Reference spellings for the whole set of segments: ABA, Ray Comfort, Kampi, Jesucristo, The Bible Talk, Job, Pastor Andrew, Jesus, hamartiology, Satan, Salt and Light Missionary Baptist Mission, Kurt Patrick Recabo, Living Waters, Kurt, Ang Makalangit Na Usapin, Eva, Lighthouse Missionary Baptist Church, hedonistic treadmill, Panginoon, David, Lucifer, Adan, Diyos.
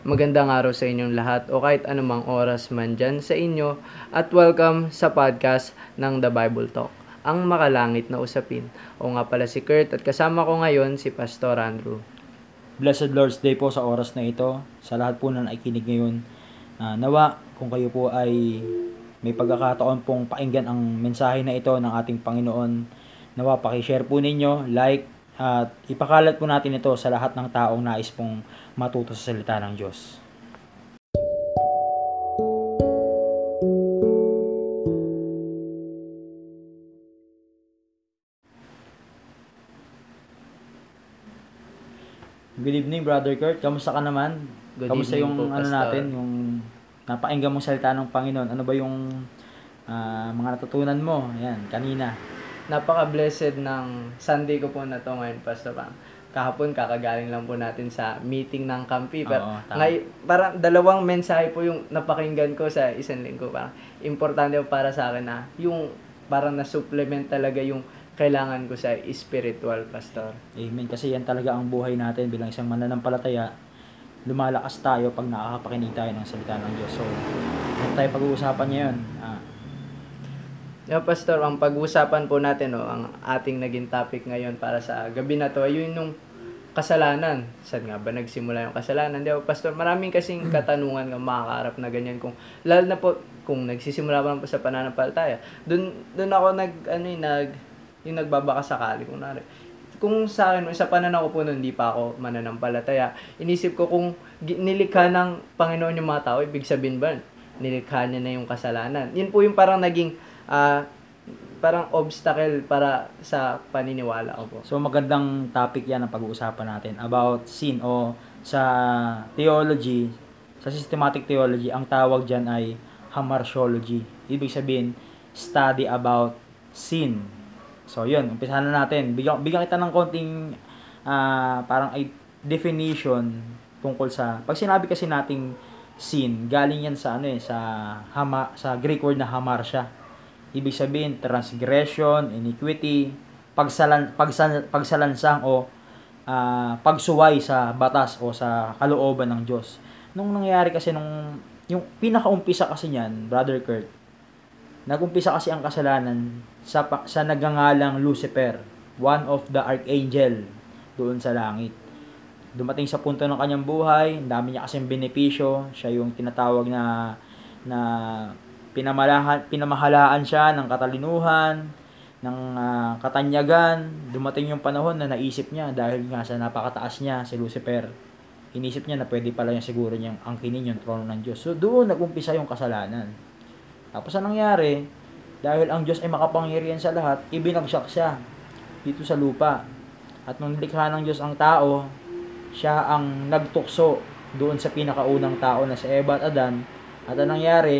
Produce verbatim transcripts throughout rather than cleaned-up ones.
Magandang araw sa inyong lahat o kahit anumang oras man dyan sa inyo at welcome sa podcast ng The Bible Talk, Ang Makalangit Na Usapin. O nga pala si Kurt at kasama ko ngayon si Pastor Andrew. Blessed Lord's Day po sa oras na ito, sa lahat po na nakikinig ngayon. Uh, nawa, kung kayo po ay may pagkakataon pong pakinggan ang mensahe na ito ng ating Panginoon, nawa pakishare po ninyo, like, at ipakalat po natin ito sa lahat ng taong nais pong matuto sa salita ng Diyos. Good evening, Brother Kurt. Kamusta ka naman? Good Kamusta evening yung po, ano Pastor. Natin, yung napakinggan mong salita ng Panginoon? Ano ba yung uh, mga natutunan mo? Ayan, kanina. Napaka-blessed ng Sunday ko po na ito ngayon, Pastor Pang. Kahapon, kakagaling lang po natin sa meeting ng Kampi. Pero Oo, ngay- parang dalawang mensahe po yung napakinggan ko sa isang linggo. Parang importante po para sa akin na yung parang na-supplement talaga yung kailangan ko sa spiritual, Pastor. Amen. Kasi yan talaga ang buhay natin bilang isang mananampalataya. Lumalakas tayo pag nakakapakinig tayo ng salita ng Diyos. So, ano tayo pag-uusapan ngayon? Ah, Yeah, Pastor, ang pag-uusapan po natin, no, ang ating naging topic ngayon para sa gabi na to, ayun yung kasalanan. Saan nga ba nagsimula yung kasalanan? Di ba, Pastor, maraming kasing katanungan ng makakaharap na ganyan. Kung, lalo na po, kung nagsisimula pa lang po sa pananampalataya, dun, dun ako nag, ano yung, nag, yung nagbabaka sakali. Kung, nari, kung sa akin, sa pananaw ko po nun, hindi pa ako mananampalataya. Inisip ko kung nilikha ng Panginoon yung mga tao, ibig sabihin ba, nilikha niya na yung kasalanan. Yun po yung parang naging Uh, parang obstacle para sa paniniwala ko po. So magandang topic yan ang pag-uusapan natin about sin, o sa theology, sa systematic theology, ang tawag dyan ay hamartiology. Ibig sabihin, study about sin. So yun, umpisahan na natin. Bigyan, bigyan kita ng konting uh, parang ay definition tungkol sa, pag sinabi kasi nating sin, galing yan sa ano eh, sa, hama, sa Greek word na hamartia. Ibig sabihin, transgression, iniquity, pagsalan, pagsan, pagsalansang o uh, pagsuway sa batas o sa kalooban ng Diyos. Nung nangyari kasi, nung, yung pinakaumpisa kasi niyan, Brother Kurt, nagumpisa kasi ang kasalanan sa, sa nagngangalang Lucifer, one of the archangel doon sa langit. Dumating sa punto ng kanyang buhay, ang dami niya kasing benepisyo, siya yung tinatawag na na Pinamalahan, pinamahalaan siya ng katalinuhan, ng uh, katanyagan. Dumating yung panahon na naisip niya, dahil nga sa napakataas niya si Lucifer, inisip niya na pwede pala niya siguro niyang angkinin yung trono ng Diyos. So doon nagumpisa yung kasalanan. Tapos anong nangyari? Dahil ang Diyos ay makapangyarihan sa lahat, ibinagsak siya dito sa lupa. At nung nilikha ng Diyos ang tao, siya ang nagtukso doon sa pinakaunang tao na si Eva at Adan. At anong nangyari?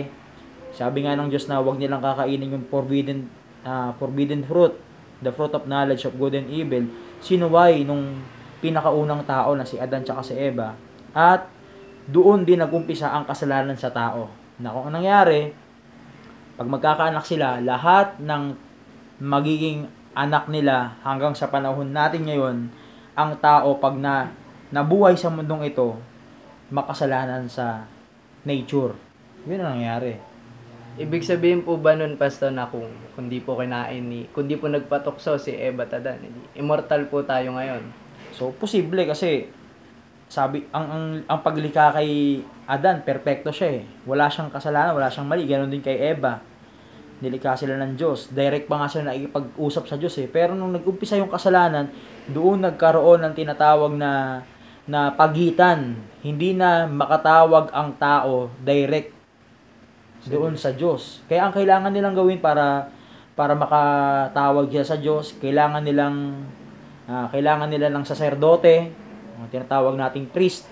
Sabi nga ng Diyos na huwag nilang kakainin yung forbidden uh, forbidden fruit, the fruit of knowledge of good and evil. Sinuway nung pinakaunang tao na si Adan tsaka si Eva. At doon din nagumpisa ang kasalanan sa tao. Na kung anong nangyari, pag magkakaanak sila, lahat ng magiging anak nila hanggang sa panahon natin ngayon, ang tao pag na nabuhay sa mundong ito, makasalanan sa nature. Yun ang nangyari. Ibig sabihin po ba nun, Pastor, na kung hindi po kinain ni, kundi po nagpatukso si Eva at Adan, immortal po tayo ngayon? So, posible kasi sabi, ang, ang, ang paglikha kay Adan, perfecto siya eh. Wala siyang kasalanan, wala siyang mali. Ganon din kay Eva. Nilikha sila ng Diyos. Direct pa nga sila nakikipag-usap sa Diyos eh. Pero nung nag-umpisa yung kasalanan, doon nagkaroon ng tinatawag na, na pagitan. Hindi na makatawag ang tao direct doon sa Diyos. Kaya ang kailangan nilang gawin para para makatawag siya sa Diyos, kailangan nilang uh, kailangan nila ng saserdote, ang tinatawag nating priest.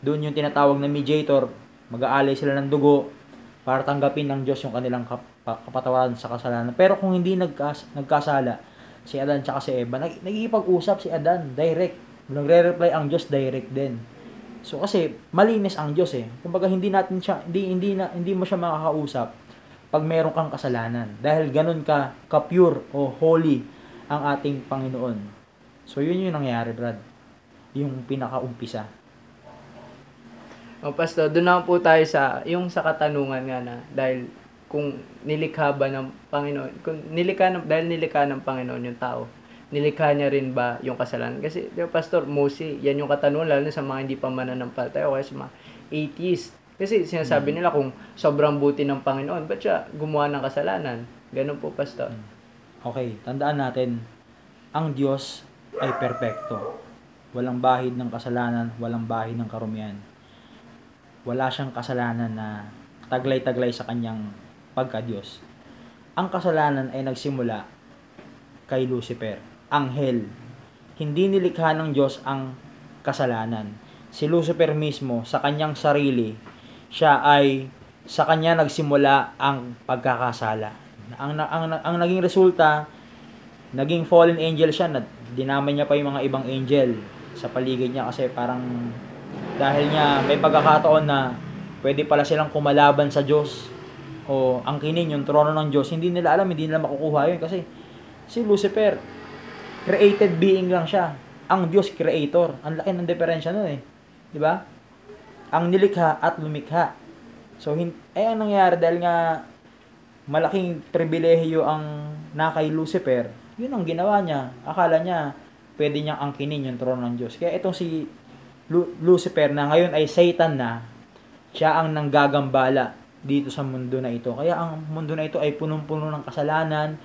Doon yung tinatawag na mediator, mag-aalay sila ng dugo para tanggapin ng Diyos yung kanilang kap- kapatawaran sa kasalanan. Pero kung hindi nagkas- nagkasala si Adan tsaka si Eva, nag- nagipag-usap si Adan direct. Nagre-reply ang Diyos direct din. So kasi malinis ang Diyos eh. Kumbaga hindi natin siya hindi hindi na, hindi mo siya makakausap pag meron kang kasalanan, dahil ganun ka ka-pure o holy ang ating Panginoon. So yun yung nangyari, Brad. Yung pinakaumpisa. O, Pastor, doon na po tayo sa, yung sa katanungan nga na, dahil kung nilikha ba ng Panginoon, kung nilikha ng, dahil nilikha ng Panginoon yung tao, nilikha niya rin ba yung kasalanan? Kasi, di ba, Pastor, mostly, yan yung katanungan, lalo sa mga hindi pa mananampalataya o kaya sa mga atheist. Kasi sinasabi nila kung sobrang buti ng Panginoon, ba't siya gumawa ng kasalanan? Ganun po, Pastor. Okay, tandaan natin, ang Diyos ay perpekto. Walang bahid ng kasalanan, walang bahid ng karumian. Wala siyang kasalanan na taglay-taglay sa kanyang pagka-Diyos. Ang kasalanan ay nagsimula kay Lucifer, anghel. Hindi nilikha ng Diyos ang kasalanan. Si Lucifer mismo, sa kanyang sarili, siya ay sa kanya nagsimula ang pagkakasala. Ang, ang, ang naging resulta, naging fallen angel siya, na dinamay niya pa yung mga ibang angel sa paligid niya kasi parang dahil niya may pagkakataon na pwede pala silang kumalaban sa Diyos o angkinin yung trono ng Diyos. Hindi nila alam, hindi nila makukuha yun kasi si Lucifer, created being lang siya. Ang Diyos, creator. Ang laki ng diferensya nun eh. Diba? Ang nilikha at lumikha. So, hin- eh, ang nangyari dahil nga malaking pribilehiyo ang nakay Lucifer, yun ang ginawa niya. Akala niya, pwede niyang angkinin yung trono ng Diyos. Kaya itong si Lu- Lucifer na ngayon ay Satan na, siya ang nanggagambala dito sa mundo na ito. Kaya ang mundo na ito ay punong-puno ng kasalanan,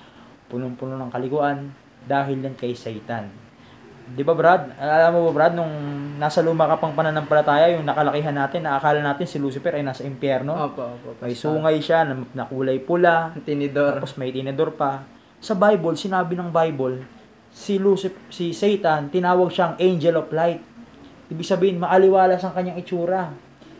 punong-puno ng kaliguan, dahil yan kay Satan. Di ba, Brad? Alam mo ba, Brad, nung nasa luma ka pang pananampalataya, yung nakalakihan natin, naakala natin si Lucifer ay nasa impyerno. Opo, opo. May sungay siya, nakulay pula. Tinidor. Tapos may tinidor pa. Sa Bible, sinabi ng Bible, si Lucifer, si Satan, tinawag siyang angel of light. Ibig sabihin, maaliwalas ang kanyang itsura.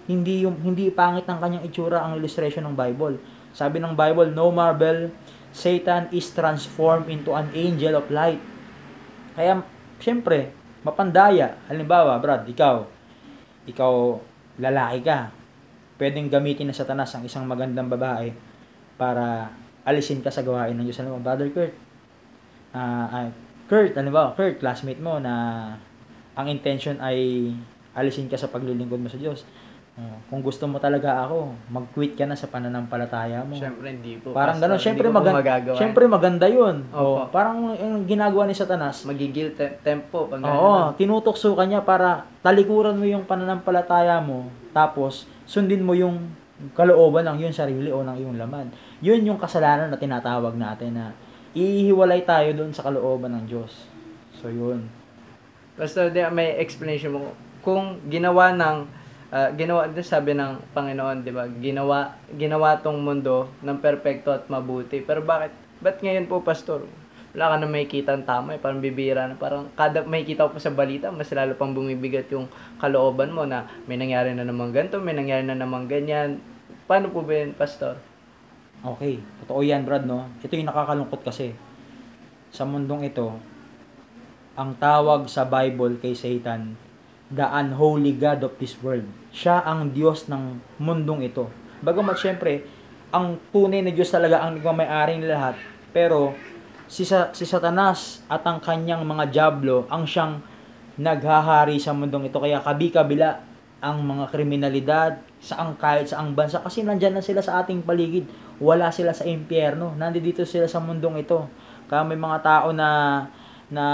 Hindi yung hindi pangit ang kanyang itsura ang illustration ng Bible. Sabi ng Bible, no marvel, Satan is transformed into an angel of light. Kaya, siyempre, mapandaya. Halimbawa, Brad, ikaw, ikaw lalaki ka. Pwedeng gamitin na Satanas ang isang magandang babae para alisin ka sa gawain ng Diyos. Alam mo, Brother Kurt, uh, uh, Kurt, halimbawa, Kurt, classmate mo na ang intention ay alisin ka sa paglilingkod mo sa Diyos. Uh, kung gusto mo talaga ako, mag-quit ka na sa pananampalataya mo. Siyempre, hindi po. Parang gano'n. Siyempre, magan- siyempre, maganda yun. Opo. O, parang yung ginagawa ni Satanas. Magigil te- tempo. Pag- Oo. Tinutokso ka niya para talikuran mo yung pananampalataya mo. Tapos, sundin mo yung kalooban ng iyong sarili o ng iyong laman. Yun yung kasalanan na tinatawag natin na ihiwalay tayo doon sa kalooban ng Diyos. So, yun. Basta, may explanation mo. Kung ginawa ng Uh, ginawa, sabi ng Panginoon, di ba? Ginawa, ginawa tong mundo ng perpekto at mabuti. Pero bakit? Ba't ngayon po, Pastor? Wala ka na may kitang tama, eh. Parang bibira na. Parang kada may kita ko sa balita, mas lalo pang bumibigat yung kalooban mo na may nangyari na naman ganito, may nangyari na naman ganyan. Paano po ba yun, Pastor? Okay. Totoo yan, Brad, no? Ito yung nakakalungkot kasi. Sa mundong ito, ang tawag sa Bible kay Satan, the unholy God of this world. Siya ang Diyos ng mundong ito. Bagamat syempre, ang tunay na Diyos talaga ang nagmamay-ari ng lahat. Pero si, Sa- si Satanas at ang kanyang mga dyablo ang siyang naghahari sa mundong ito. Kaya kabi-kabila ang mga kriminalidad saang kahit saang bansa. Kasi nandyan na sila sa ating paligid. Wala sila sa impyerno. Nandito sila sa mundong ito. Kaya may mga tao na na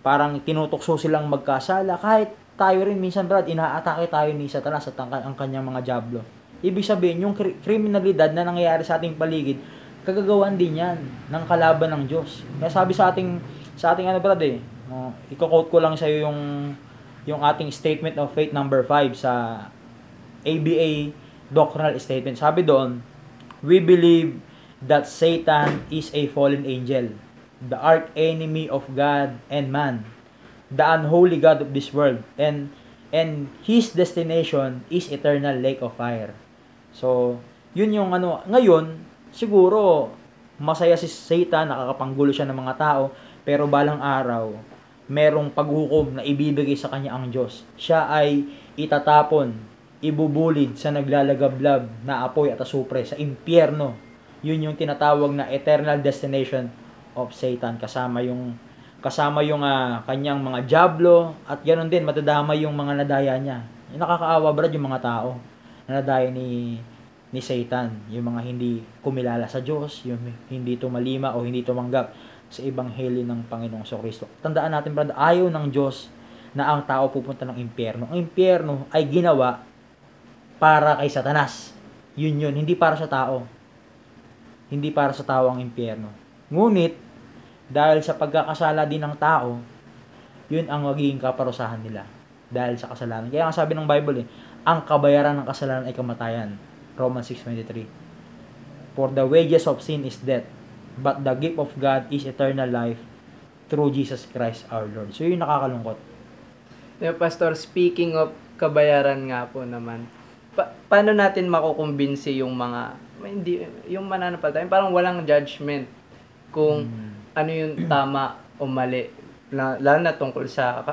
parang tinutukso silang magkasala. Kahit tayo rin, minsan Brad, inaatake tayo ni Satanas at ang kanyang mga dyablo. Ibig sabihin, yung kri- kriminalidad na nangyayari sa ating paligid, kagagawan din yan ng kalaban ng Diyos. Kaya sabi sa ating, sa ating ano Brad eh, uh, iko-quote ko lang sa'yo yung, yung ating statement of faith number five sa A B A doctrinal statement. Sabi doon, we believe that Satan is a fallen angel, the archenemy of God and man, the unholy God of this world, and and his destination is eternal lake of fire. So, yun yung ano, ngayon, siguro, masaya si Satan, nakakapanggulo siya ng mga tao, pero balang araw, merong paghukom na ibibigay sa kanya ang Diyos. Siya ay itatapon, ibubulid sa naglalagablab na apoy at asupre, sa impyerno. Yun yung tinatawag na eternal destination of Satan, kasama yung kasama yung uh, kanyang mga dyablo at ganoon din matadama yung mga nadaya niya. Yung nakakaawa, brad, yung mga tao na nadaya ni ni Satan, yung mga hindi kumilala sa Diyos, yung hindi tumalima o hindi tumanggap sa ebanghelyo ng Panginoong Jesucristo. Tandaan natin, brad, ayaw ng Diyos na ang tao pupunta ng impyerno. Ang impyerno ay ginawa para kay Satanas. Yun yun, hindi para sa tao. Hindi para sa tao ang impyerno. Ngunit, dahil sa pagkakasala din ng tao, yun ang magiging kaparusahan nila dahil sa kasalanan. Kaya ang sabi ng Bible, eh, ang kabayaran ng kasalanan ay kamatayan. Romans six twenty-three. For the wages of sin is death, but the gift of God is eternal life through Jesus Christ our Lord. So yun nakakalungkot. Yeah, Pastor, speaking of kabayaran nga po naman, pa- paano natin makukumbinsi yung mga, hindi, yung mananampalataya, parang walang judgment kung hmm. ano yung tama o mali, lalo na tungkol sa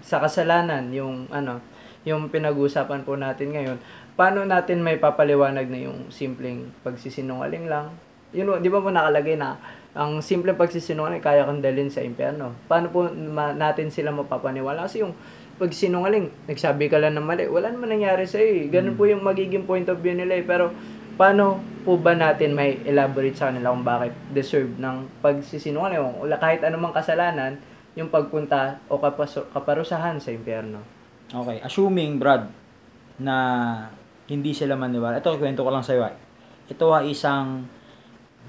sa kasalanan, yung ano, yung pinag-uusapan po natin ngayon. Paano natin may papaliwanag na yung simpleng pagsisinungaling lang? Yun, di ba po nakalagay na ang simpleng pagsisinungaling kaya kang dalhin sa impyerno? Paano po ma- natin sila mapapaniwala? Kasi yung pagsinungaling, nagsabi ka lang na mali, wala naman nangyari sa'yo eh. Ganun hmm. po yung magiging point of view nila eh. Pero paano po ba natin may elaborate sa kanila kung bakit deserve ng pagsisinungaling o kahit anumang kasalanan yung pagpunta o kapaso, kaparusahan sa impyerno? Okay, assuming, Brad, na hindi sila maniwala. Ito, kwento ko lang sa'yo. Ito ay isang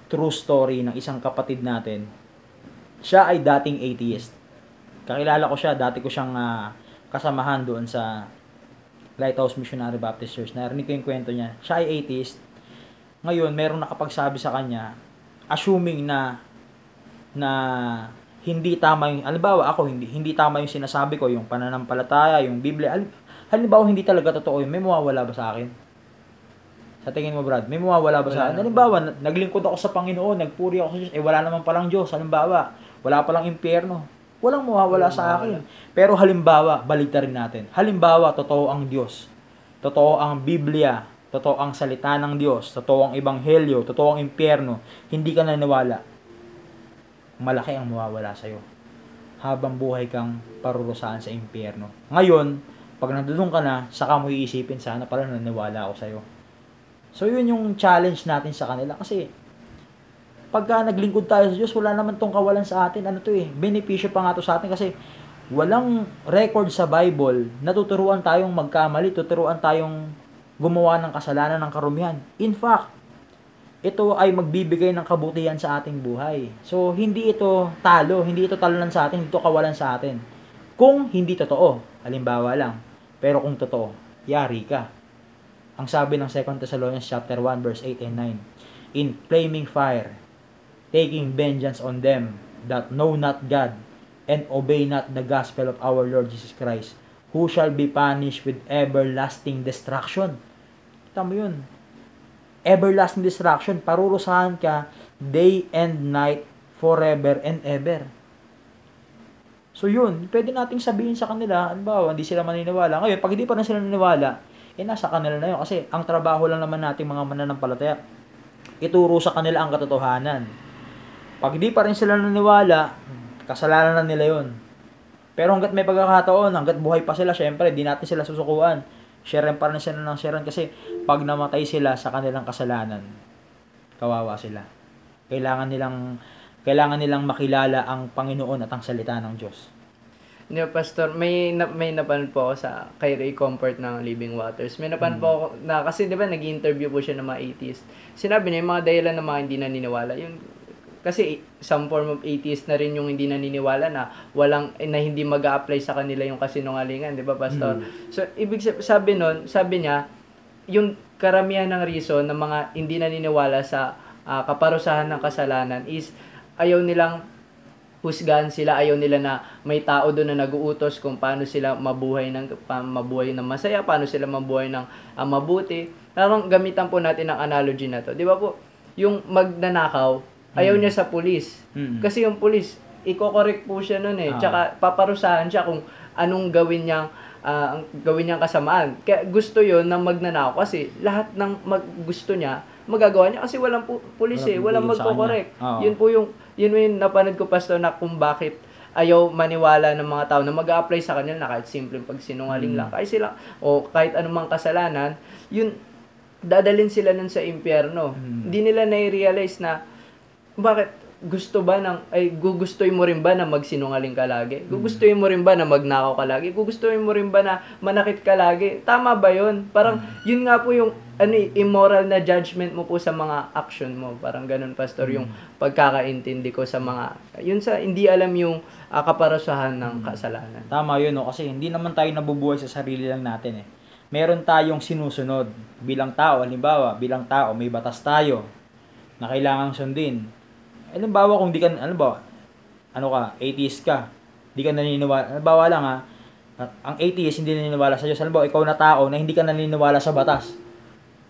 true story ng isang kapatid natin. Siya ay dating atheist. Kakilala ko siya, dati ko siyang uh, kasamahan doon sa Lighthouse Missionary Baptist Church. Narinig ko yung kwento niya. Siya ay atheist. Ngayon, meron nakapagsabi sa kanya, assuming na na hindi tama yung, halimbawa ako, hindi hindi tama yung sinasabi ko, yung pananampalataya, yung Biblia. Halimbawa, hindi talaga totoo yun. May mawawala ba sa akin? Sa tingin mo, Brad, may mawawala ba wala sa akin? Halimbawa, naglingkod ako sa Panginoon, nagpuri ako sa Diyos, eh wala naman palang Diyos. Halimbawa, wala palang impyerno. Walang mawawala wala sa akin. Wala. Pero halimbawa, baligtarin natin. Halimbawa, totoo ang Diyos. Totoo ang Biblia. Totoo ang salita ng Diyos, totoo ang ebanghelyo, totoo ang impyerno, hindi ka naniwala, malaki ang mawawala sa'yo. Habang buhay kang parurusahan sa impyerno. Ngayon, pag nandun ka na, saka mo iisipin, sana pala naniwala ako sa'yo. So yun yung challenge natin sa kanila, kasi pagka naglingkod tayo sa Diyos, wala naman tong kawalan sa atin. Ano to eh, benepisyo pa nga to sa atin kasi walang record sa Bible na tuturuan tayong magkamali, tuturuan tayong gumawa ng kasalanan ng karumihan. In fact, ito ay magbibigay ng kabutihan sa ating buhay. So, hindi ito talo, hindi ito talunan sa atin, hindi ito kawalan sa atin. Kung hindi totoo, halimbawa lang, pero kung totoo, yari ka. Ang sabi ng Second Thessalonians chapter one verse eight and nine, in flaming fire, taking vengeance on them that know not God and obey not the gospel of our Lord Jesus Christ, who shall be punished with everlasting destruction. Kita mo yun. Everlasting destruction. Parurusahan ka day and night, forever and ever. So yun, pwede nating sabihin sa kanila, halimbawa, hindi sila maniniwala. Ngayon, pag hindi pa na sila naniniwala, eh nasa kanila na yun. Kasi ang trabaho lang naman nating mga mananampalataya, ituro sa kanila ang katotohanan. Pag hindi pa rin sila naniniwala, kasalanan na nila yun. Pero hanggat may pagkakataon, hanggat buhay pa sila, syempre, di natin sila susukuan. Sharean pa rin sila ng sharean kasi pag namatay sila sa kanilang kasalanan, kawawa sila. Kailangan nilang, kailangan nilang makilala ang Panginoon at ang salita ng Diyos. Yeah, Pastor, may, may napan po ako sa kay Ray Comfort ng Living Waters. May napan hmm. po ako, na, kasi di ba nag-interview po siya ng mga atheist. Sinabi niya, yung mga dahilan ng mga hindi naniniwala, yung kasi some form of atheist na rin yung hindi naniniwala na walang na hindi mag-a-apply sa kanila yung kasinungalingan, 'di ba, Pastor? Mm. So ibig sabi nun, sabi niya, yung karamihan ng reason ng mga hindi naniniwala sa uh, kaparusahan ng kasalanan is ayaw nilang husgahan sila, ayaw nila na may tao doon na naguutos kung paano sila mabuhay ng pa, mabuhay ng masaya, paano sila mabuhay ng uh, mabuti. Parang gamitan po natin ang analogy na 'to, 'di ba po? Yung magnanakaw, ayaw niya sa pulis. Mm-hmm. Kasi yung pulis, iko-correct po siya nun eh. Ah. Tsaka paparusahan siya kung anong gawin niyang, uh, gawin niyang kasamaan. Kaya gusto yun ng magnanakaw kasi lahat ng mag- gusto niya, magagawa niya kasi walang pu- pulis walang eh. Walang magko-correct. Yun po yung, yun yung napanood ko, Pastor, na kung bakit ayaw maniwala ng mga tao na mag-a-apply sa kanila na kahit simpleng pagsinungaling mm. lang, kahit sila, o kahit anumang kasalanan, yun, dadalhin sila nun sa impyerno. Hindi mm. nila nai-realize na, bakit gusto ba ng, ay, gugustuhin mo rin ba na magsinungaling ka lagi? Gugustuhin mo rin ba na magnakaw ka lagi? Gugustuhin mo rin ba na manakit ka lagi? Tama ba yun? Parang, yun nga po yung, ano, immoral na judgment mo po sa mga action mo. Parang ganun, Pastor, yung pagkakaintindi ko sa mga, yun sa, hindi alam yung uh, kaparusahan ng kasalanan. Tama yun, no? Kasi hindi naman tayo nabubuhay sa sarili lang natin, eh. Meron tayong sinusunod bilang tao. Halimbawa, bilang tao, may batas tayo na kailangang sundin. Halimbawa, kung di ka, halimbawa, ano ka, atheist ka, di ka naniniwala, halimbawa lang ha, ang atheist hindi naniniwala sa Diyos. Halimbawa, ikaw na tao na hindi ka naniniwala sa batas.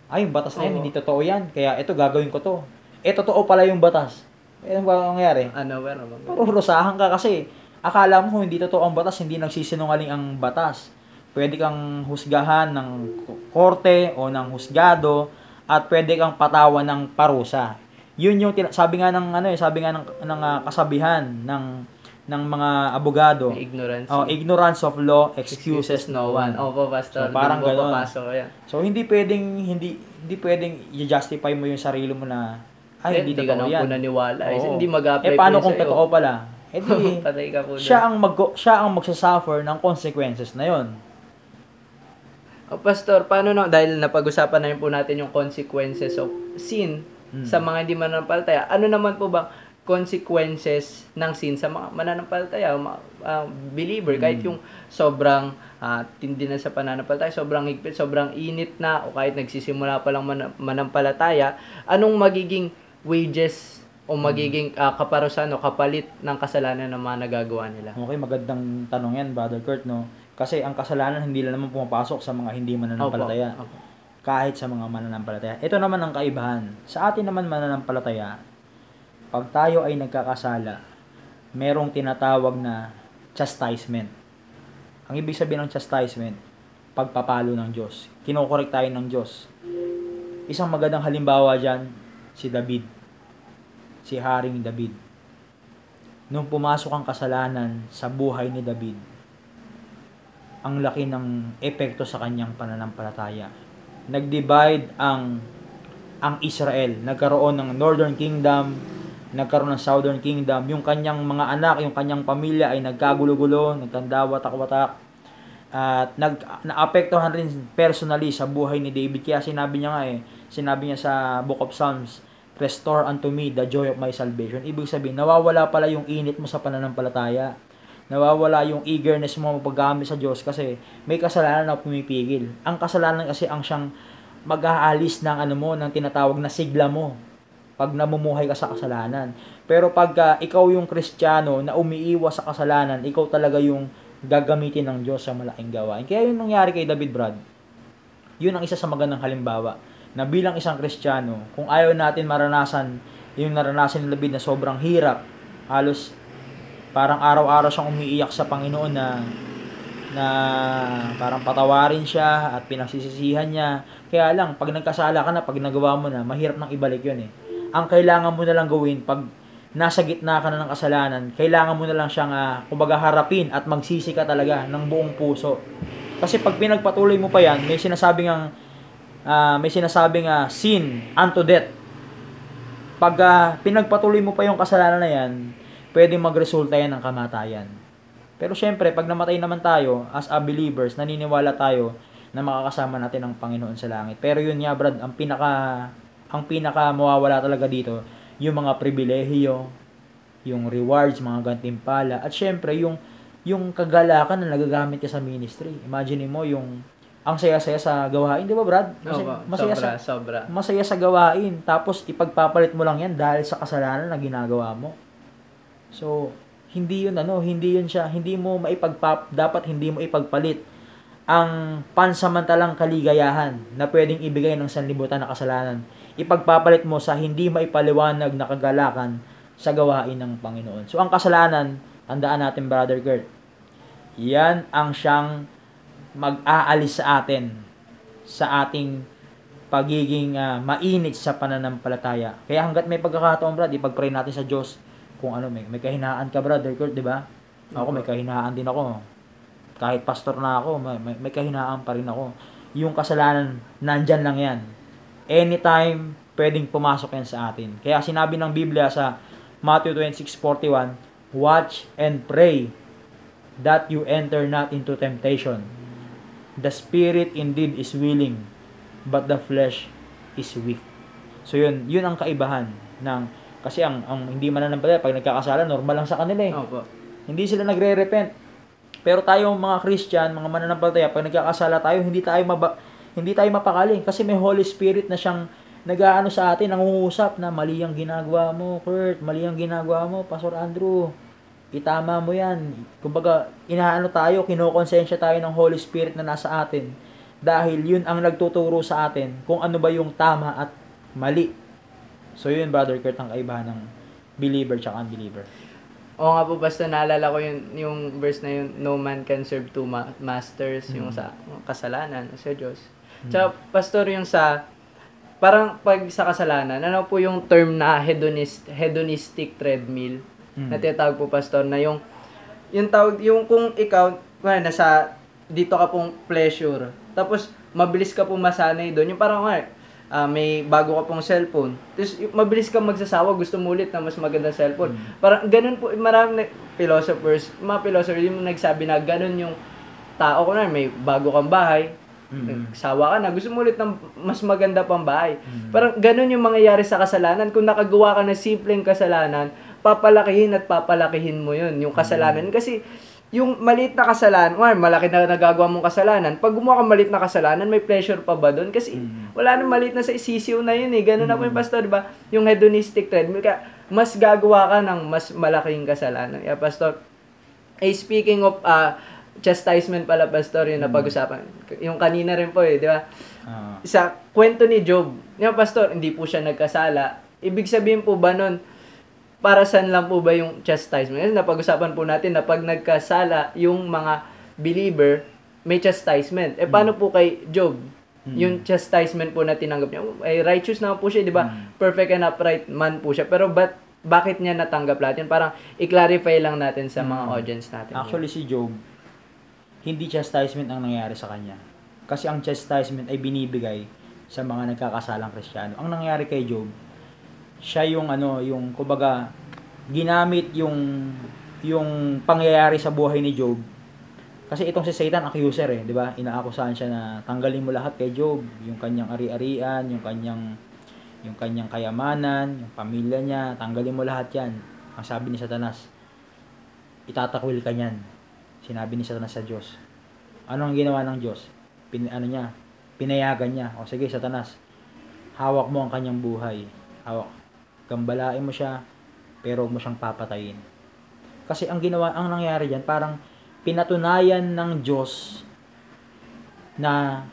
Ay, yung batas na yan, hindi totoo yan, kaya eto, gagawin ko to. Eh, totoo pala yung batas. Eh, ano ba nangyari? Ano, where, ano, where? Parurusahan ka kasi akala mo hindi totoo ang batas, hindi nagsisinungaling ang batas. Pwede kang husgahan ng korte o ng husgado at pwede kang patawan ng parusa. Yun yung sabi nga ng ano eh, sabi nga ng, ng uh, kasabihan ng ng mga abogado. Ignorance. Oh, ignorance of law excuses, excuses no one. Opo, Pastor. So, parang ganoon. So hindi pwedeng hindi hindi pwedeng i-justify mo yung sarili mo na ay hindi, hindi ka na naniniwala. Hindi mag-apply. Eh paano kung totoo pala? Eh di patay ka po. Siya ang mag siya ang magsasuffer ng consequences na yun. Oh, Pastor, paano no? Dahil napag-usapan na rin po natin yung consequences of sin hmm. sa mga hindi mananampalataya. Ano naman po ba consequences ng sin sa mga mananampalataya, mga, uh, believer? Hmm. Kahit yung sobrang uh, tindi na sa pananampalataya, sobrang higpit, sobrang init na, o kahit nagsisimula pa lang man- manampalataya, anong magiging wages o magiging uh, kaparusahan o kapalit ng kasalanan ng mga nagagawa nila? Okay, magandang tanong yan, Brother Kurt, no? Kasi ang kasalanan hindi lang naman pumapasok sa mga hindi mananampalataya. Opo, opo. Kahit sa mga mananampalataya. Ito naman ang kaibahan. Sa atin naman mananampalataya, pag tayo ay nagkakasala, merong tinatawag na chastisement. Ang ibig sabihin ng chastisement, pagpapalo ng Diyos. Kinokorek tayo ng Diyos. Isang magandang halimbawa dyan, si David. Si Haring David. Nung pumasok ang kasalanan sa buhay ni David, ang laki ng epekto sa kanyang pananampalataya. Nag-divide ang ang Israel. Nagkaroon ng Northern Kingdom, nagkaroon ng Southern Kingdom. Yung kanyang mga anak, yung kanyang pamilya ay nagkagulo-gulo, nagkandawatak-watak. At nag naapektuhan rin personally sa buhay ni David. Kaya sinabi niya nga eh, sinabi niya sa Book of Psalms, "Restore unto me the joy of my salvation." Ibig sabihin, nawawala pala yung init mo sa pananampalataya. Nawawala yung eagerness mo mapaggamit sa Diyos kasi may kasalanan na pumipigil. Ang kasalanan kasi ang siyang mag-aalis ng ano mo, ng tinatawag na sigla mo pag namumuhay ka sa kasalanan. Pero pag uh, ikaw yung Kristiyano na umiiwas sa kasalanan, ikaw talaga yung gagamitin ng Diyos sa malaking gawain. Kaya yun nangyari kay David, Brad. Yun ang isa sa magandang halimbawa na bilang isang Kristiyano, kung ayaw natin maranasan yung naranasan ni David na sobrang hirap, halos parang araw-araw siyang umiiyak sa Panginoon na na parang patawarin siya at pinagsisisihan niya. Kaya lang, pag nagkasala ka na, pag nagawa mo na, mahirap nang ibalik yun eh. Ang kailangan mo na lang gawin, pag nasa gitna ka na ng kasalanan, kailangan mo na lang siyang uh, kumbaga harapin at magsisi ka talaga ng buong puso. Kasi pag pinagpatuloy mo pa yan, may sinasabing ang, uh, may sinasabing uh, sin unto death. Pag uh, pinagpatuloy mo pa yung kasalanan na yan, pwedeng magresulta yan ng kamatayan. Pero syempre, pag namatay naman tayo, as a believers, naniniwala tayo na makakasama natin ang Panginoon sa langit. Pero yun nga, Brad, ang pinaka, ang pinaka mawawala talaga dito, yung mga pribilehiyo, yung rewards, mga gantimpala, at syempre, yung, yung kagalakan na nagagamit ka sa ministry. Imagine mo yung, ang saya-saya sa gawain, di ba, Brad? Masaya, oh, masaya sobra, sa, sobra. Masaya sa gawain, tapos ipagpapalit mo lang yan dahil sa kasalanan na ginagawa mo. So, hindi yun ano, hindi yun siya, hindi mo maipagpap, dapat hindi mo ipagpalit ang pansamantalang kaligayahan na pwedeng ibigay ng sanlibutan na kasalanan. Ipagpapalit mo sa hindi maipaliwanag na kagalakan sa gawain ng Panginoon. So, ang kasalanan, tandaan natin, Brother Kurt, yan ang siyang mag-aalis sa atin sa ating pagiging uh, mainit sa pananampalataya. Kaya hanggat may pagkakataon, Brad, ipagpray natin sa Diyos kung ano, may, may kahinaan ka, Brother Kurt, di ba? Ako, may kahinaan din ako. Kahit pastor na ako, may, may, may kahinaan pa rin ako. Yung kasalanan, nandyan lang yan. Anytime, pwedeng pumasok yan sa atin. Kaya sinabi ng Biblia sa Matthew twenty-six forty-one, watch and pray that you enter not into temptation. The spirit indeed is willing, but the flesh is weak. So yun, yun ang kaibahan ng... Kasi ang, ang hindi mananampalataya, pag nagkakasala, normal lang sa kanila eh. Opo. Hindi sila nagre-repent. Pero tayo mga Christian, mga mananampalataya, pag nagkakasala tayo, hindi tayo maba, hindi tayo mapakali. Kasi may Holy Spirit na siyang nag-aano sa atin, nangungusap na mali ang ginagawa mo, Kurt, mali ang ginagawa mo, Pastor Andrew, itama mo yan. Kumbaga, inaano tayo, kinokonsensya tayo ng Holy Spirit na nasa atin. Dahil yun ang nagtuturo sa atin kung ano ba yung tama at mali. So yun, Brother Kurt, ang kaibahan ng believer tsaka unbeliever. Oo nga po, basta naalala ko yung, yung verse na yun, no man can serve two ma- masters, mm-hmm. yung sa kasalanan, sa Diyos. Mm-hmm. Tsaka, Pastor, yung sa, parang pag sa kasalanan, ano po yung term na hedonist, hedonistic treadmill, mm-hmm. na tinatawag po, Pastor, na yung, yung tawag, yung kung ikaw, kung nasa, dito ka pong pleasure, tapos mabilis ka pong masanay doon, yung parang, Uh, may bago ka pong cellphone. Tapos mabilis kang magsasawa, gusto mo ulit na mas magandang cellphone. Mm. Parang ganun po, maraming philosophers, mga philosophers yung nagsabi na ganun yung tao ko na, may bago kang bahay, mm. nagsawa ka na, gusto mo ulit ng mas maganda pang bahay. Mm. Parang ganun yung mangyayari sa kasalanan. Kung nakagawa ka na simpleng kasalanan, papalakihin at papalakihin mo yun, yung kasalanan. Mm. Kasi yung maliit na kasalanan, or malaki na nagagawa mong kasalanan, pag gumawa kang maliit na kasalanan, may pleasure pa ba doon? Kasi mm-hmm. wala nang maliit na sa isisiw na yun eh. Ganun mm-hmm. na po yung Pastor, diba? Yung hedonistic treadmill. Kaya mas gagawa ka ng mas malaking kasalanan. Kaya yeah, Pastor, eh, speaking of uh, chastisement pala, Pastor, yung mm-hmm. napag-usapan. Yung kanina rin po eh, di ba? Uh, sa kwento ni Job, yung Pastor, hindi po siya nagkasala. Ibig sabihin po ba nun, para saan lang po ba yung chastisement? Kasi napag-usapan po natin na pag nagkasala yung mga believer, may chastisement. Eh, paano po kay Job? Mm. Yung chastisement po na tinanggap niya. Eh, righteous naman po siya, di ba? Mm. Perfect and upright man po siya. Pero but, bakit niya natanggap lahat yun? Parang i-clarify lang natin sa mga mm. audience natin. Actually, yun. Si Job, hindi chastisement ang nangyari sa kanya. Kasi ang chastisement ay binibigay sa mga nagkakasalang Kristiyano. Ang nangyari kay Job, siya yung ano, yung kumbaga ginamit yung yung pangyayari sa buhay ni Job. Kasi itong si Satan, accuser eh, 'di ba? Inaakusahan siya na tanggalin mo lahat kay Job, yung kanyang ari-arian, yung kanyang yung kanyang kayamanan, yung pamilya niya, tanggalin mo lahat 'yan. Ang sabi ni Satanas, itatakwil ka niyan. Sinabi ni Satanas sa Diyos. Ano ang ginawa ng Diyos? Pin, ano niya? Pinayagan niya. O sige, Satanas, hawak mo ang kanyang buhay. Hawak Gambalain mo siya, pero huwag mo siyang papatayin. Kasi ang ginawa, ang nangyari diyan, parang pinatunayan ng Diyos na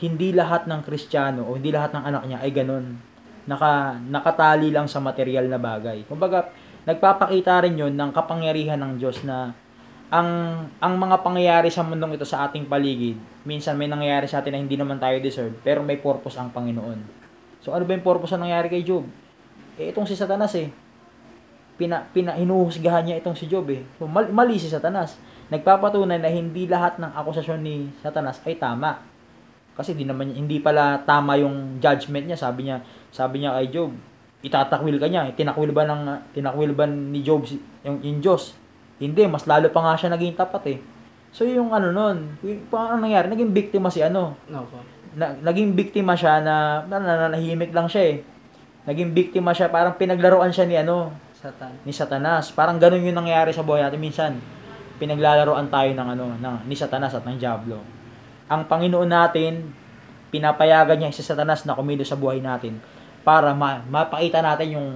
hindi lahat ng Kristiyano o hindi lahat ng anak niya ay ganun. Naka, nakatali lang sa material na bagay. Kumbaga, nagpapakita rin yun ng kapangyarihan ng Diyos na ang, ang mga pangyayari sa mundong ito sa ating paligid, minsan may nangyayari sa atin na hindi naman tayo deserve, pero may purpose ang Panginoon. So ano ba yung purpose na nangyari kay Job? Eh, itong si Satanas eh, pina, pina, hinuhusgahan niya itong si Job eh. So, mali, mali si Satanas. Nagpapatunay na hindi lahat ng akusasyon ni Satanas ay tama. Kasi di naman, hindi pala tama yung judgment niya. Sabi niya, sabi niya kay Job, itatakwil ka niya. Tinakwil ba, ng, tinakwil ba ni Job yung, yung Diyos? Hindi, mas lalo pa nga siya naging tapat eh. So yung ano nun, paano nangyari? Naging biktima si ano. Na, naging biktima siya na nananahimik lang siya eh. Naging biktima siya, parang pinaglaruan siya ni ano, Satan. Ni Satanas. Parang ganun yung nangyayari sa buhay natin minsan. Pinaglalaroan tayo ng ano, ng ni Satanas at ng Diablo. Ang Panginoon natin, pinapayagan niya si Satanas na kumilos sa buhay natin para ma- mapakita natin yung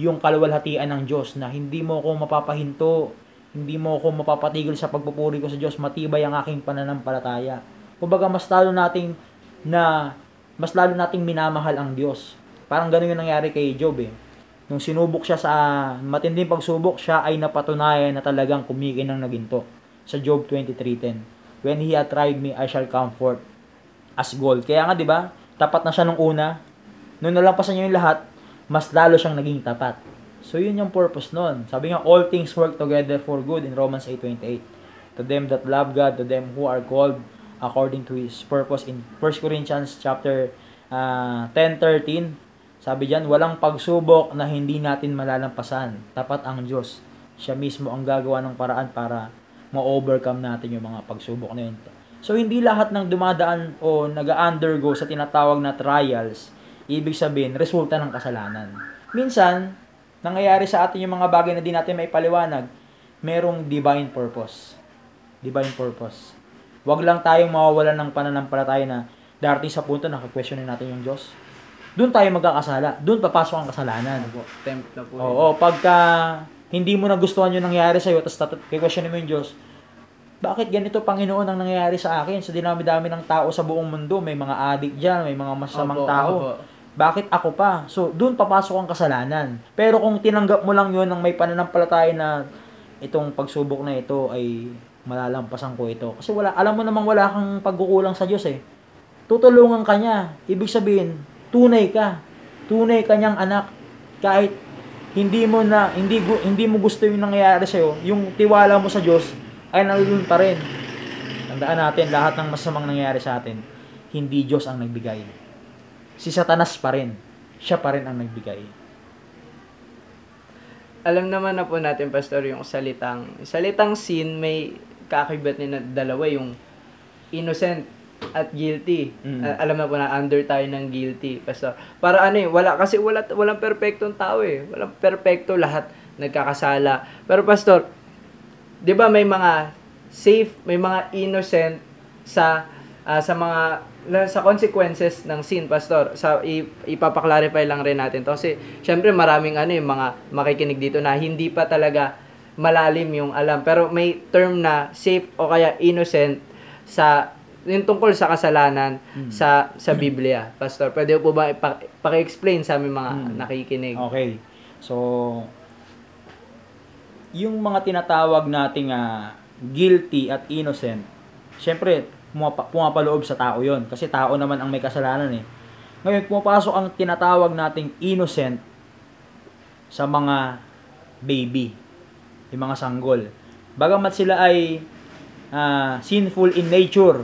yung kaluwalhatian ng Diyos na hindi mo ko mapapahinto, hindi mo ko mapapatigil sa pagpupuri ko sa Diyos, matibay ang aking pananampalataya. Kumbaga mas lalo nating na mas lalo nating minamahal ang Diyos. Parang ganun yung nangyari kay Job eh. Nung sinubok siya sa matinding pagsubok, siya ay napatunayan na talagang kumikinang na ginto. Sa Job twenty-three ten, when he had tried me, I shall come forth as gold. Kaya nga, di ba, tapat na siya nung una. Nung nalampasan niya yung lahat, mas lalo siyang naging tapat. So, yun yung purpose nun. Sabi nga, all things work together for good in Romans eight twenty-eight. To them that love God, to them who are called according to His purpose. In First Corinthians chapter ten thirteen, sabi dyan, walang pagsubok na hindi natin malalampasan. Tapat ang Diyos. Siya mismo ang gagawa ng paraan para ma-overcome natin yung mga pagsubok na yun. So, hindi lahat ng dumadaan o nag-undergo sa tinatawag na trials, ibig sabihin, resulta ng kasalanan. Minsan, nangyayari sa atin yung mga bagay na di natin maipaliwanag, merong divine purpose. Divine purpose. Huwag lang tayong mawawalan ng pananampalataya na darating sa punto na kakwestiyonin natin yung Diyos. Doon tayo magkakasala. Doon papasok ang kasalanan. Tempt na po. Oo, pagka hindi mo nagustuhan yung nangyayari sa'yo, tapos kakwestiyonin mo yung Diyos, bakit ganito, Panginoon, ang nangyayari sa akin? Sa dinami-dami ng tao sa buong mundo, may mga adik dyan, may mga masamang tao. Opo. Bakit ako pa? So, doon papasok ang kasalanan. Pero kung tinanggap mo lang yun ng may pananampalataya na itong pagsubok na ito ay malalampasan ko ito. Kasi wala, alam mo namang wala kang pagkukulang sa Diyos eh. Tutulungan ka niya. Ibig sabihin, tunay ka. Tunay ka niyang anak. Kahit hindi mo na, hindi, hindi mo gusto yung nangyayari sa'yo, yung tiwala mo sa Diyos, ay nandun pa rin. Tandaan natin, lahat ng masamang nangyayari sa atin, hindi Diyos ang nagbigay. Si Satanas pa rin. Siya pa rin ang nagbigay. Alam naman na po natin, Pastor, yung salitang, salitang sin, may kakaibat na dalawa, yung innocent at guilty. Mm-hmm. Uh, alam na po na, under tayo ng guilty, Pastor. Para ano eh, wala, kasi wala, walang perfectong tao eh. Walang perfecto, lahat nagkakasala. Pero Pastor, di ba may mga safe, may mga innocent sa uh, sa mga sa consequences ng sin, Pastor. Sa ipapaklarify lang rin natin to. Kasi syempre maraming ano yung mga makikinig dito na hindi pa talaga malalim yung alam. Pero may term na safe o kaya innocent sa yung tungkol sa kasalanan hmm. sa sa Biblia, Pastor. Pwede po ba ipaki-explain sa aming mga hmm. nakikinig? Okay. So yung mga tinatawag nating uh, guilty at innocent, syempre, pumap- pumapaloob sa tao yon kasi tao naman ang may kasalanan eh. Ngayon, pumapasok ang tinatawag nating innocent sa mga baby, yung mga sanggol. Bagamat sila ay uh, sinful in nature,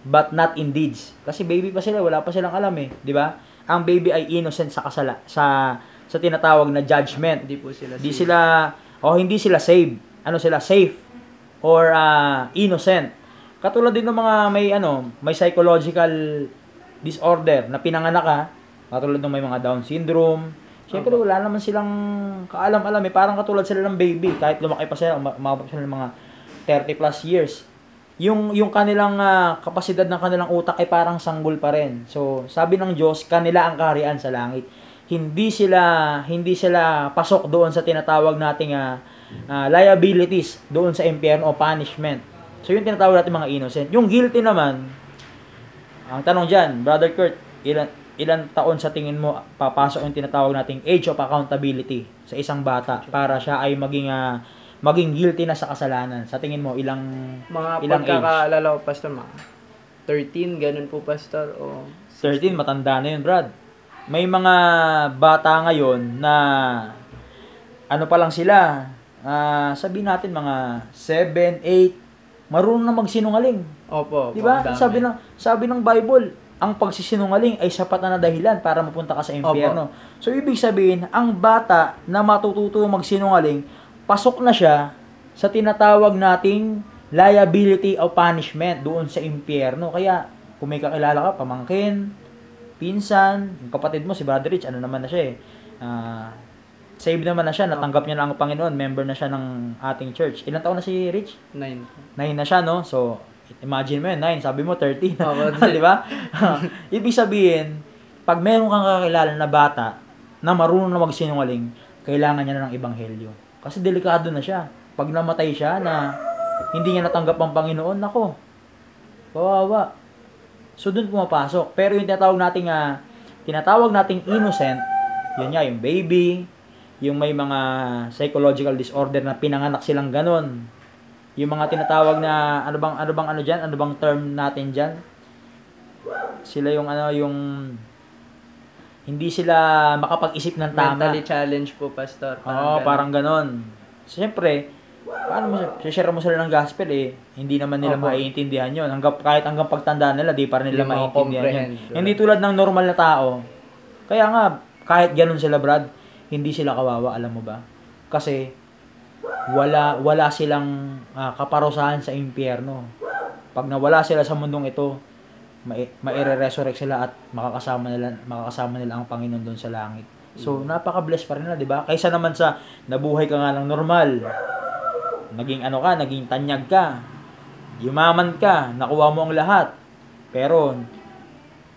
but not in deeds. Kasi baby pa sila, wala pa silang alam eh, di ba? Ang baby ay innocent sa kasala, sa, sa tinatawag na judgment. Hindi po sila Di sila... o hindi sila safe, ano sila safe or uh, innocent. Katulad din ng mga may ano, may psychological disorder na pinanganak ka, katulad ng may mga Down syndrome. Syempre wala naman silang kaalam-alam, eh. Parang katulad sila ng baby, kahit lumaki pa sila, umabot sila ng mga thirty plus years. Yung yung kanilang uh, kapasidad ng kanilang utak ay parang sanggol pa rin. So, sabi ng Diyos, kanila ang kaharian sa langit. Hindi sila hindi sila pasok doon sa tinatawag nating uh, uh, liabilities doon sa impyerno o punishment. So yung tinatawag natin mga innocent. Yung guilty naman, ang tanong diyan, Brother Kurt, ilan ilan taon sa tingin mo papasok yung tinatawag nating age of accountability sa isang bata para siya ay maging uh, maging guilty na sa kasalanan? Sa tingin mo ilang mga ilang pagkakaalala ko, Pastor, mga thirteen ganun po, Pastor, o sixteen? thirteen matanda na yun, Brad. May mga bata ngayon na ano pa lang sila, uh, sabi natin mga seven, eight, marunong na magsinungaling. Opo, di ba? Sabi ng sabi ng Bible, ang pagsisinungaling ay sapat na dahilan para mapunta ka sa impyerno. So ibig sabihin, ang bata na matututo magsinungaling, pasok na siya sa tinatawag nating liability o punishment doon sa impyerno. Kaya kung may kakilala ka, pamangkin, pinsan, yung kapatid mo, si Brother Rich, ano naman na siya eh. Uh, save naman na siya, natanggap niya na ang Panginoon, member na siya ng ating church. Ilang taon na si Rich? Nine. Nine na siya, no? So, imagine mo yun, nine, sabi mo, thirty. Di ba? Ibig sabihin, pag meron kang kakilala na bata, na marunong na magsinungaling, kailangan niya na ng ebanghelyo. Kasi delikado na siya. Pag namatay siya na hindi niya natanggap ang Panginoon, nako, kawawa. So, doon pumapasok. Pero yung tinatawag nating uh, tinatawag nating innocent, yun nga, yung baby, yung may mga psychological disorder na pinanganak silang ganun. Yung mga tinatawag na, ano bang, ano bang ano dyan? Ano bang term natin dyan? Sila yung, ano, yung hindi sila makapag-isip ng tama. Mentally challenged po, Pastor. Parang Oo, ganun. parang ganon. Siyempre, paano mo, share mo sila ng gospel eh, hindi naman nila okay. maiintindihan yun. Hanggang, kahit hanggang pagtanda nila, di pa rin nila maiintindihan yun. Hindi tulad ng normal na tao. Kaya nga, kahit ganun sila, Brad, hindi sila kawawa, alam mo ba? Kasi, wala wala silang uh, kaparusahan sa impyerno. Pag nawala sila sa mundong ito, maire-resurrect sila at makakasama nila makakasama nila ang Panginoon doon sa langit. So, napaka-bless pa rin nila, 'di ba? Kaysa naman sa nabuhay ka nga lang normal. Naging ano ka, naging tanyag ka. Yumaman ka, nakuha mo ang lahat. Pero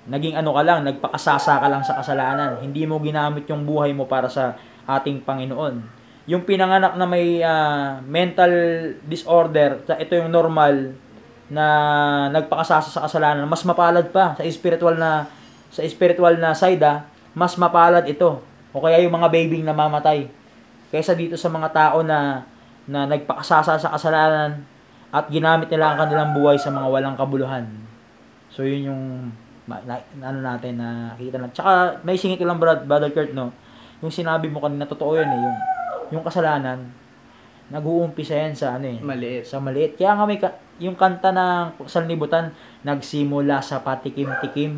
naging ano ka lang, nagpakasasa ka lang sa kasalanan. Hindi mo ginamit yung buhay mo para sa ating Panginoon. Yung pinanganak na may uh, mental disorder, ito yung normal na nagpakasasa sa kasalanan, mas mapalad pa sa spiritual na sa spiritual na side, ah, mas mapalad ito. O kaya yung mga babying namamatay kaysa dito sa mga tao na na nagpakasasa sa kasalanan at ginamit nila ang kanilang buhay sa mga walang kabuluhan. So yun yung na, ano natin nakita na. Tsaka may singit lang, Brother Kurt, no. Yung sinabi mo kanina, totoo yun eh, yung yung kasalanan nag-uumpisa yan sa ano eh, maliit. Sa maliit. Kaya nga may ka, yung kanta ng Sanlibutan, nagsimula sa patikim-tikim,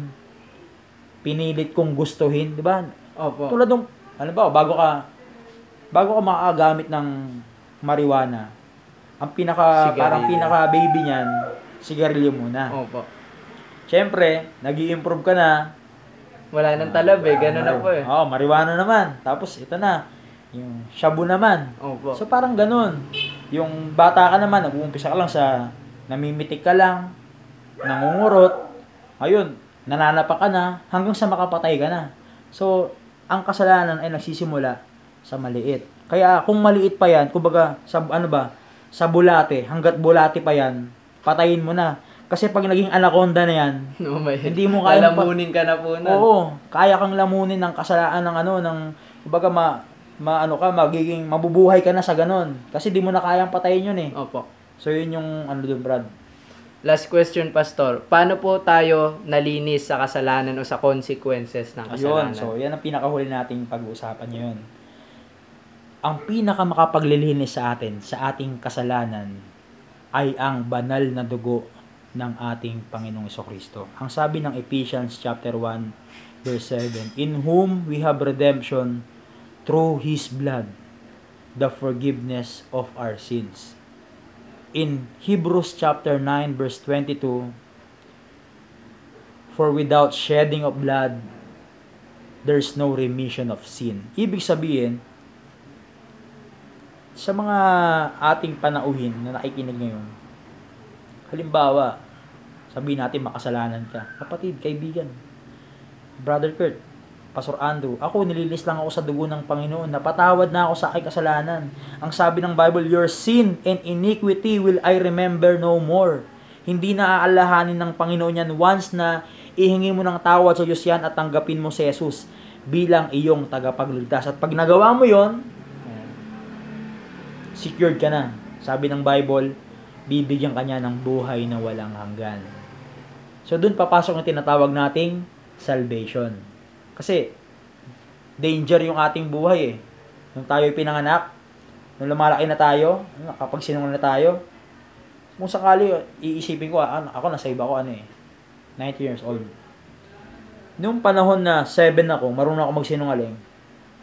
pinilit kong gustuhin, di ba? Opo. Tulad ng, alam ba, bago ka, bago ka makagamit ng marijuana, ang pinaka, sigarilyo. Parang pinaka-baby niyan, sigarilyo muna. Opo. Siyempre, nag-i-improve ka na. Wala nang talab eh, gano'n na po eh. Oo, marijuana naman. Tapos, ito na. Yung shabu naman. Opo. So parang ganun. Yung bata ka naman, nag-uumpisa ka lang sa namimitik ka lang, nangungurot, ayun, nananapa ka na, hanggang sa makapatay ka na. So, ang kasalanan ay nagsisimula sa maliit. Kaya kung maliit pa yan, kumbaga, sa, ano ba, sa bulate, hanggat bulate pa yan, patayin mo na. Kasi pag naging anaconda na yan, no, hindi mo kaya lamunin ka na po nun. Oo, kaya kang lamunin ng kasalanan ng ano, ng, kumbaga, ma... maano ka, magiging mabubuhay ka na sa ganun. Kasi di mo na kayang patayin yun eh. Opo. So yun yung ano dun, Brad. Last question, Pastor. Paano po tayo nalinis sa kasalanan o sa consequences ng kasalanan? Yun. So yan ang pinakahuli nating pag-uusapan yun. Ang pinakamakapaglilinis sa atin, sa ating kasalanan, ay ang banal na dugo ng ating Panginoong Jesucristo. Ang sabi ng Ephesians chapter one, verse seven, "In whom we have redemption through His blood, the forgiveness of our sins." In Hebrews chapter nine, verse twenty-two, "For without shedding of blood, there's no remission of sin." Ibig sabihin, sa mga ating panauhin na nakikinig ngayon, halimbawa, sabihin natin makasalanan ka. Kapatid, kaibigan, Brother Kurt, Pastor Andrew, ako, nililis lang ako sa dugo ng Panginoon. Napatawad na ako sa aking kasalanan. Ang sabi ng Bible, "Your sin and iniquity will I remember no more." Hindi na aalahanin ng Panginoon yan once na ihingi mo ng tawad sa Diyos yan at tanggapin mo si Jesus bilang iyong tagapagligtas. At pag nagawa mo yon, secured ka na. Sabi ng Bible, bibigyan ka niya ng buhay na walang hanggan. So, dun papasok na tinatawag nating salvation. Kasi, danger yung ating buhay eh. Nung tayo'y pinanganak, nung lumalaki na tayo, nakapagsinungan na tayo, kung sakali, iisipin ko, ako nasa iba ko, ano eh, nineteen years old. Nung panahon na seven ako, marunong ako magsinungaling,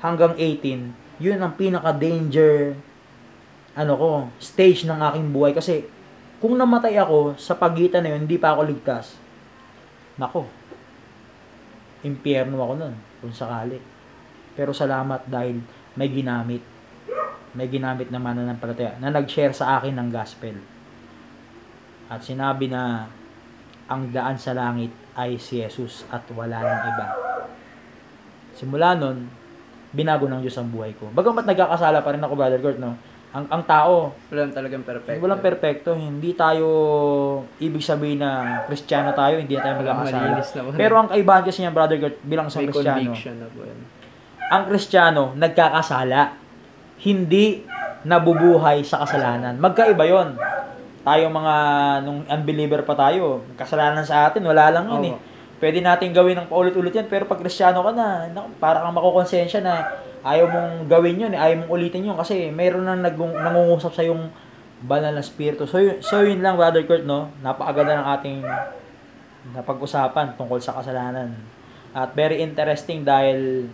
hanggang eighteen, yun ang pinaka-danger, ano ko, stage ng aking buhay. Kasi, kung namatay ako, sa pagitan na yun, hindi pa ako ligtas. Nako, impyerno ako nun, kung sakali. Pero salamat dahil may ginamit. May ginamit na mananampalataya na nag-share sa akin ng gospel. At sinabi na ang daan sa langit ay si Jesus at wala nang iba. Simula nun, binago ng Diyos ang buhay ko. Bagamat nagkakasala pa rin ako, Brother Kurt, no? Ang, ang tao, walang talagang perfecto. Walang perfecto. Hindi tayo, ibig sabihin na Kristiyano tayo, hindi na tayo magkakasala. Pero ang kaibahan kasi niya, Brother Kurt, bilang sa Kristiyano, ang Kristiyano, nagkakasala. Hindi nabubuhay sa kasalanan. Magkaiba yon. Tayo mga, nung unbeliever pa tayo, kasalanan sa atin, wala lang yun eh. Pwede natin gawin ng paulit-ulit yan, pero pag Kristiyano ka na, para kang makukonsensya na ayaw mong gawin yun, ayaw mong ulitin yun, kasi mayroon nang nangungusap sa yung banal na spirito. So, yun, so yun lang, Brother Kurt, no? Napakaganda ng ating napag-usapan tungkol sa kasalanan. At very interesting dahil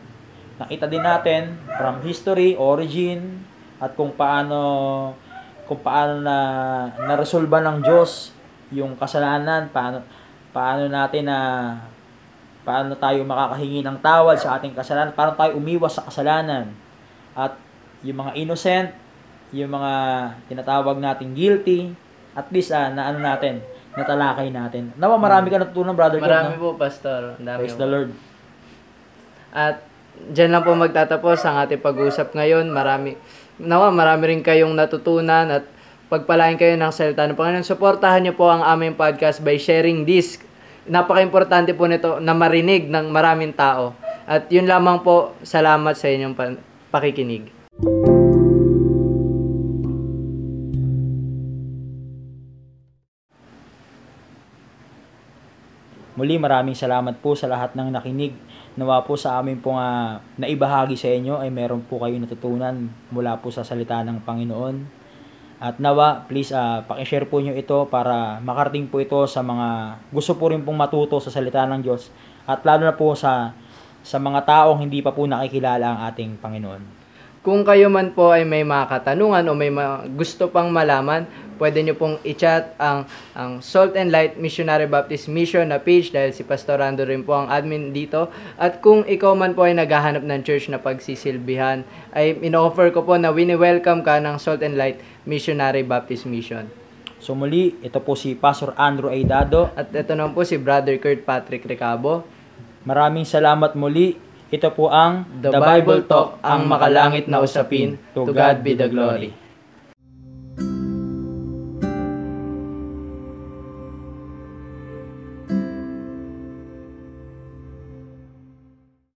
nakita din natin from history, origin, at kung paano kung paano na naresolba ng Diyos yung kasalanan, paano paano natin na paano tayo makakahingi ng tawad sa ating kasalanan, paano tayo umiwas sa kasalanan. At yung mga innocent, yung mga tinatawag nating guilty, at least ah, na ano natin, natalakay natin. Nawa marami ka natutunan, Brother Kurt. Marami po, Pastor. Dami. Praise the Lord. At diyan lang po magtatapos ang ating pag-uusap ngayon. Marami Nawa, marami rin kayong natutunan at pagpalain kayo ng salita ng Panginoon. Suportahan niyo po ang aming podcast by sharing this. Napaka-importante po nito na marinig ng maraming tao. At yun lamang po, salamat sa inyong pakikinig. Muli, maraming salamat po sa lahat ng nakinig. Nawa po sa amin pong uh, naibahagi sa inyo ay meron po kayong natutunan mula po sa salita ng Panginoon. At nawa, please, uh, pakishare po nyo ito para makarating po ito sa mga gusto po rin pong matuto sa salita ng Diyos. At lalo na po sa, sa mga taong hindi pa po nakikilala ang ating Panginoon. Kung kayo man po ay may mga katanungan o may mga gusto pang malaman, pwede nyo pong i-chat ang, ang Salt and Light Missionary Baptist Mission na page dahil si Pastor Andrew rin po ang admin dito. At kung ikaw man po ay naghahanap ng church na pagsisilbihan, ay in-offer ko po na wini-welcome ka ng Salt and Light Missionary Baptist Mission. So muli, ito po si Pastor Andrew Aidado. At ito naman po si Brother Kurt Patrick Recabo. Maraming salamat muli. Ito po ang The Bible Talk, ang makalangit na usapin. To God be the glory.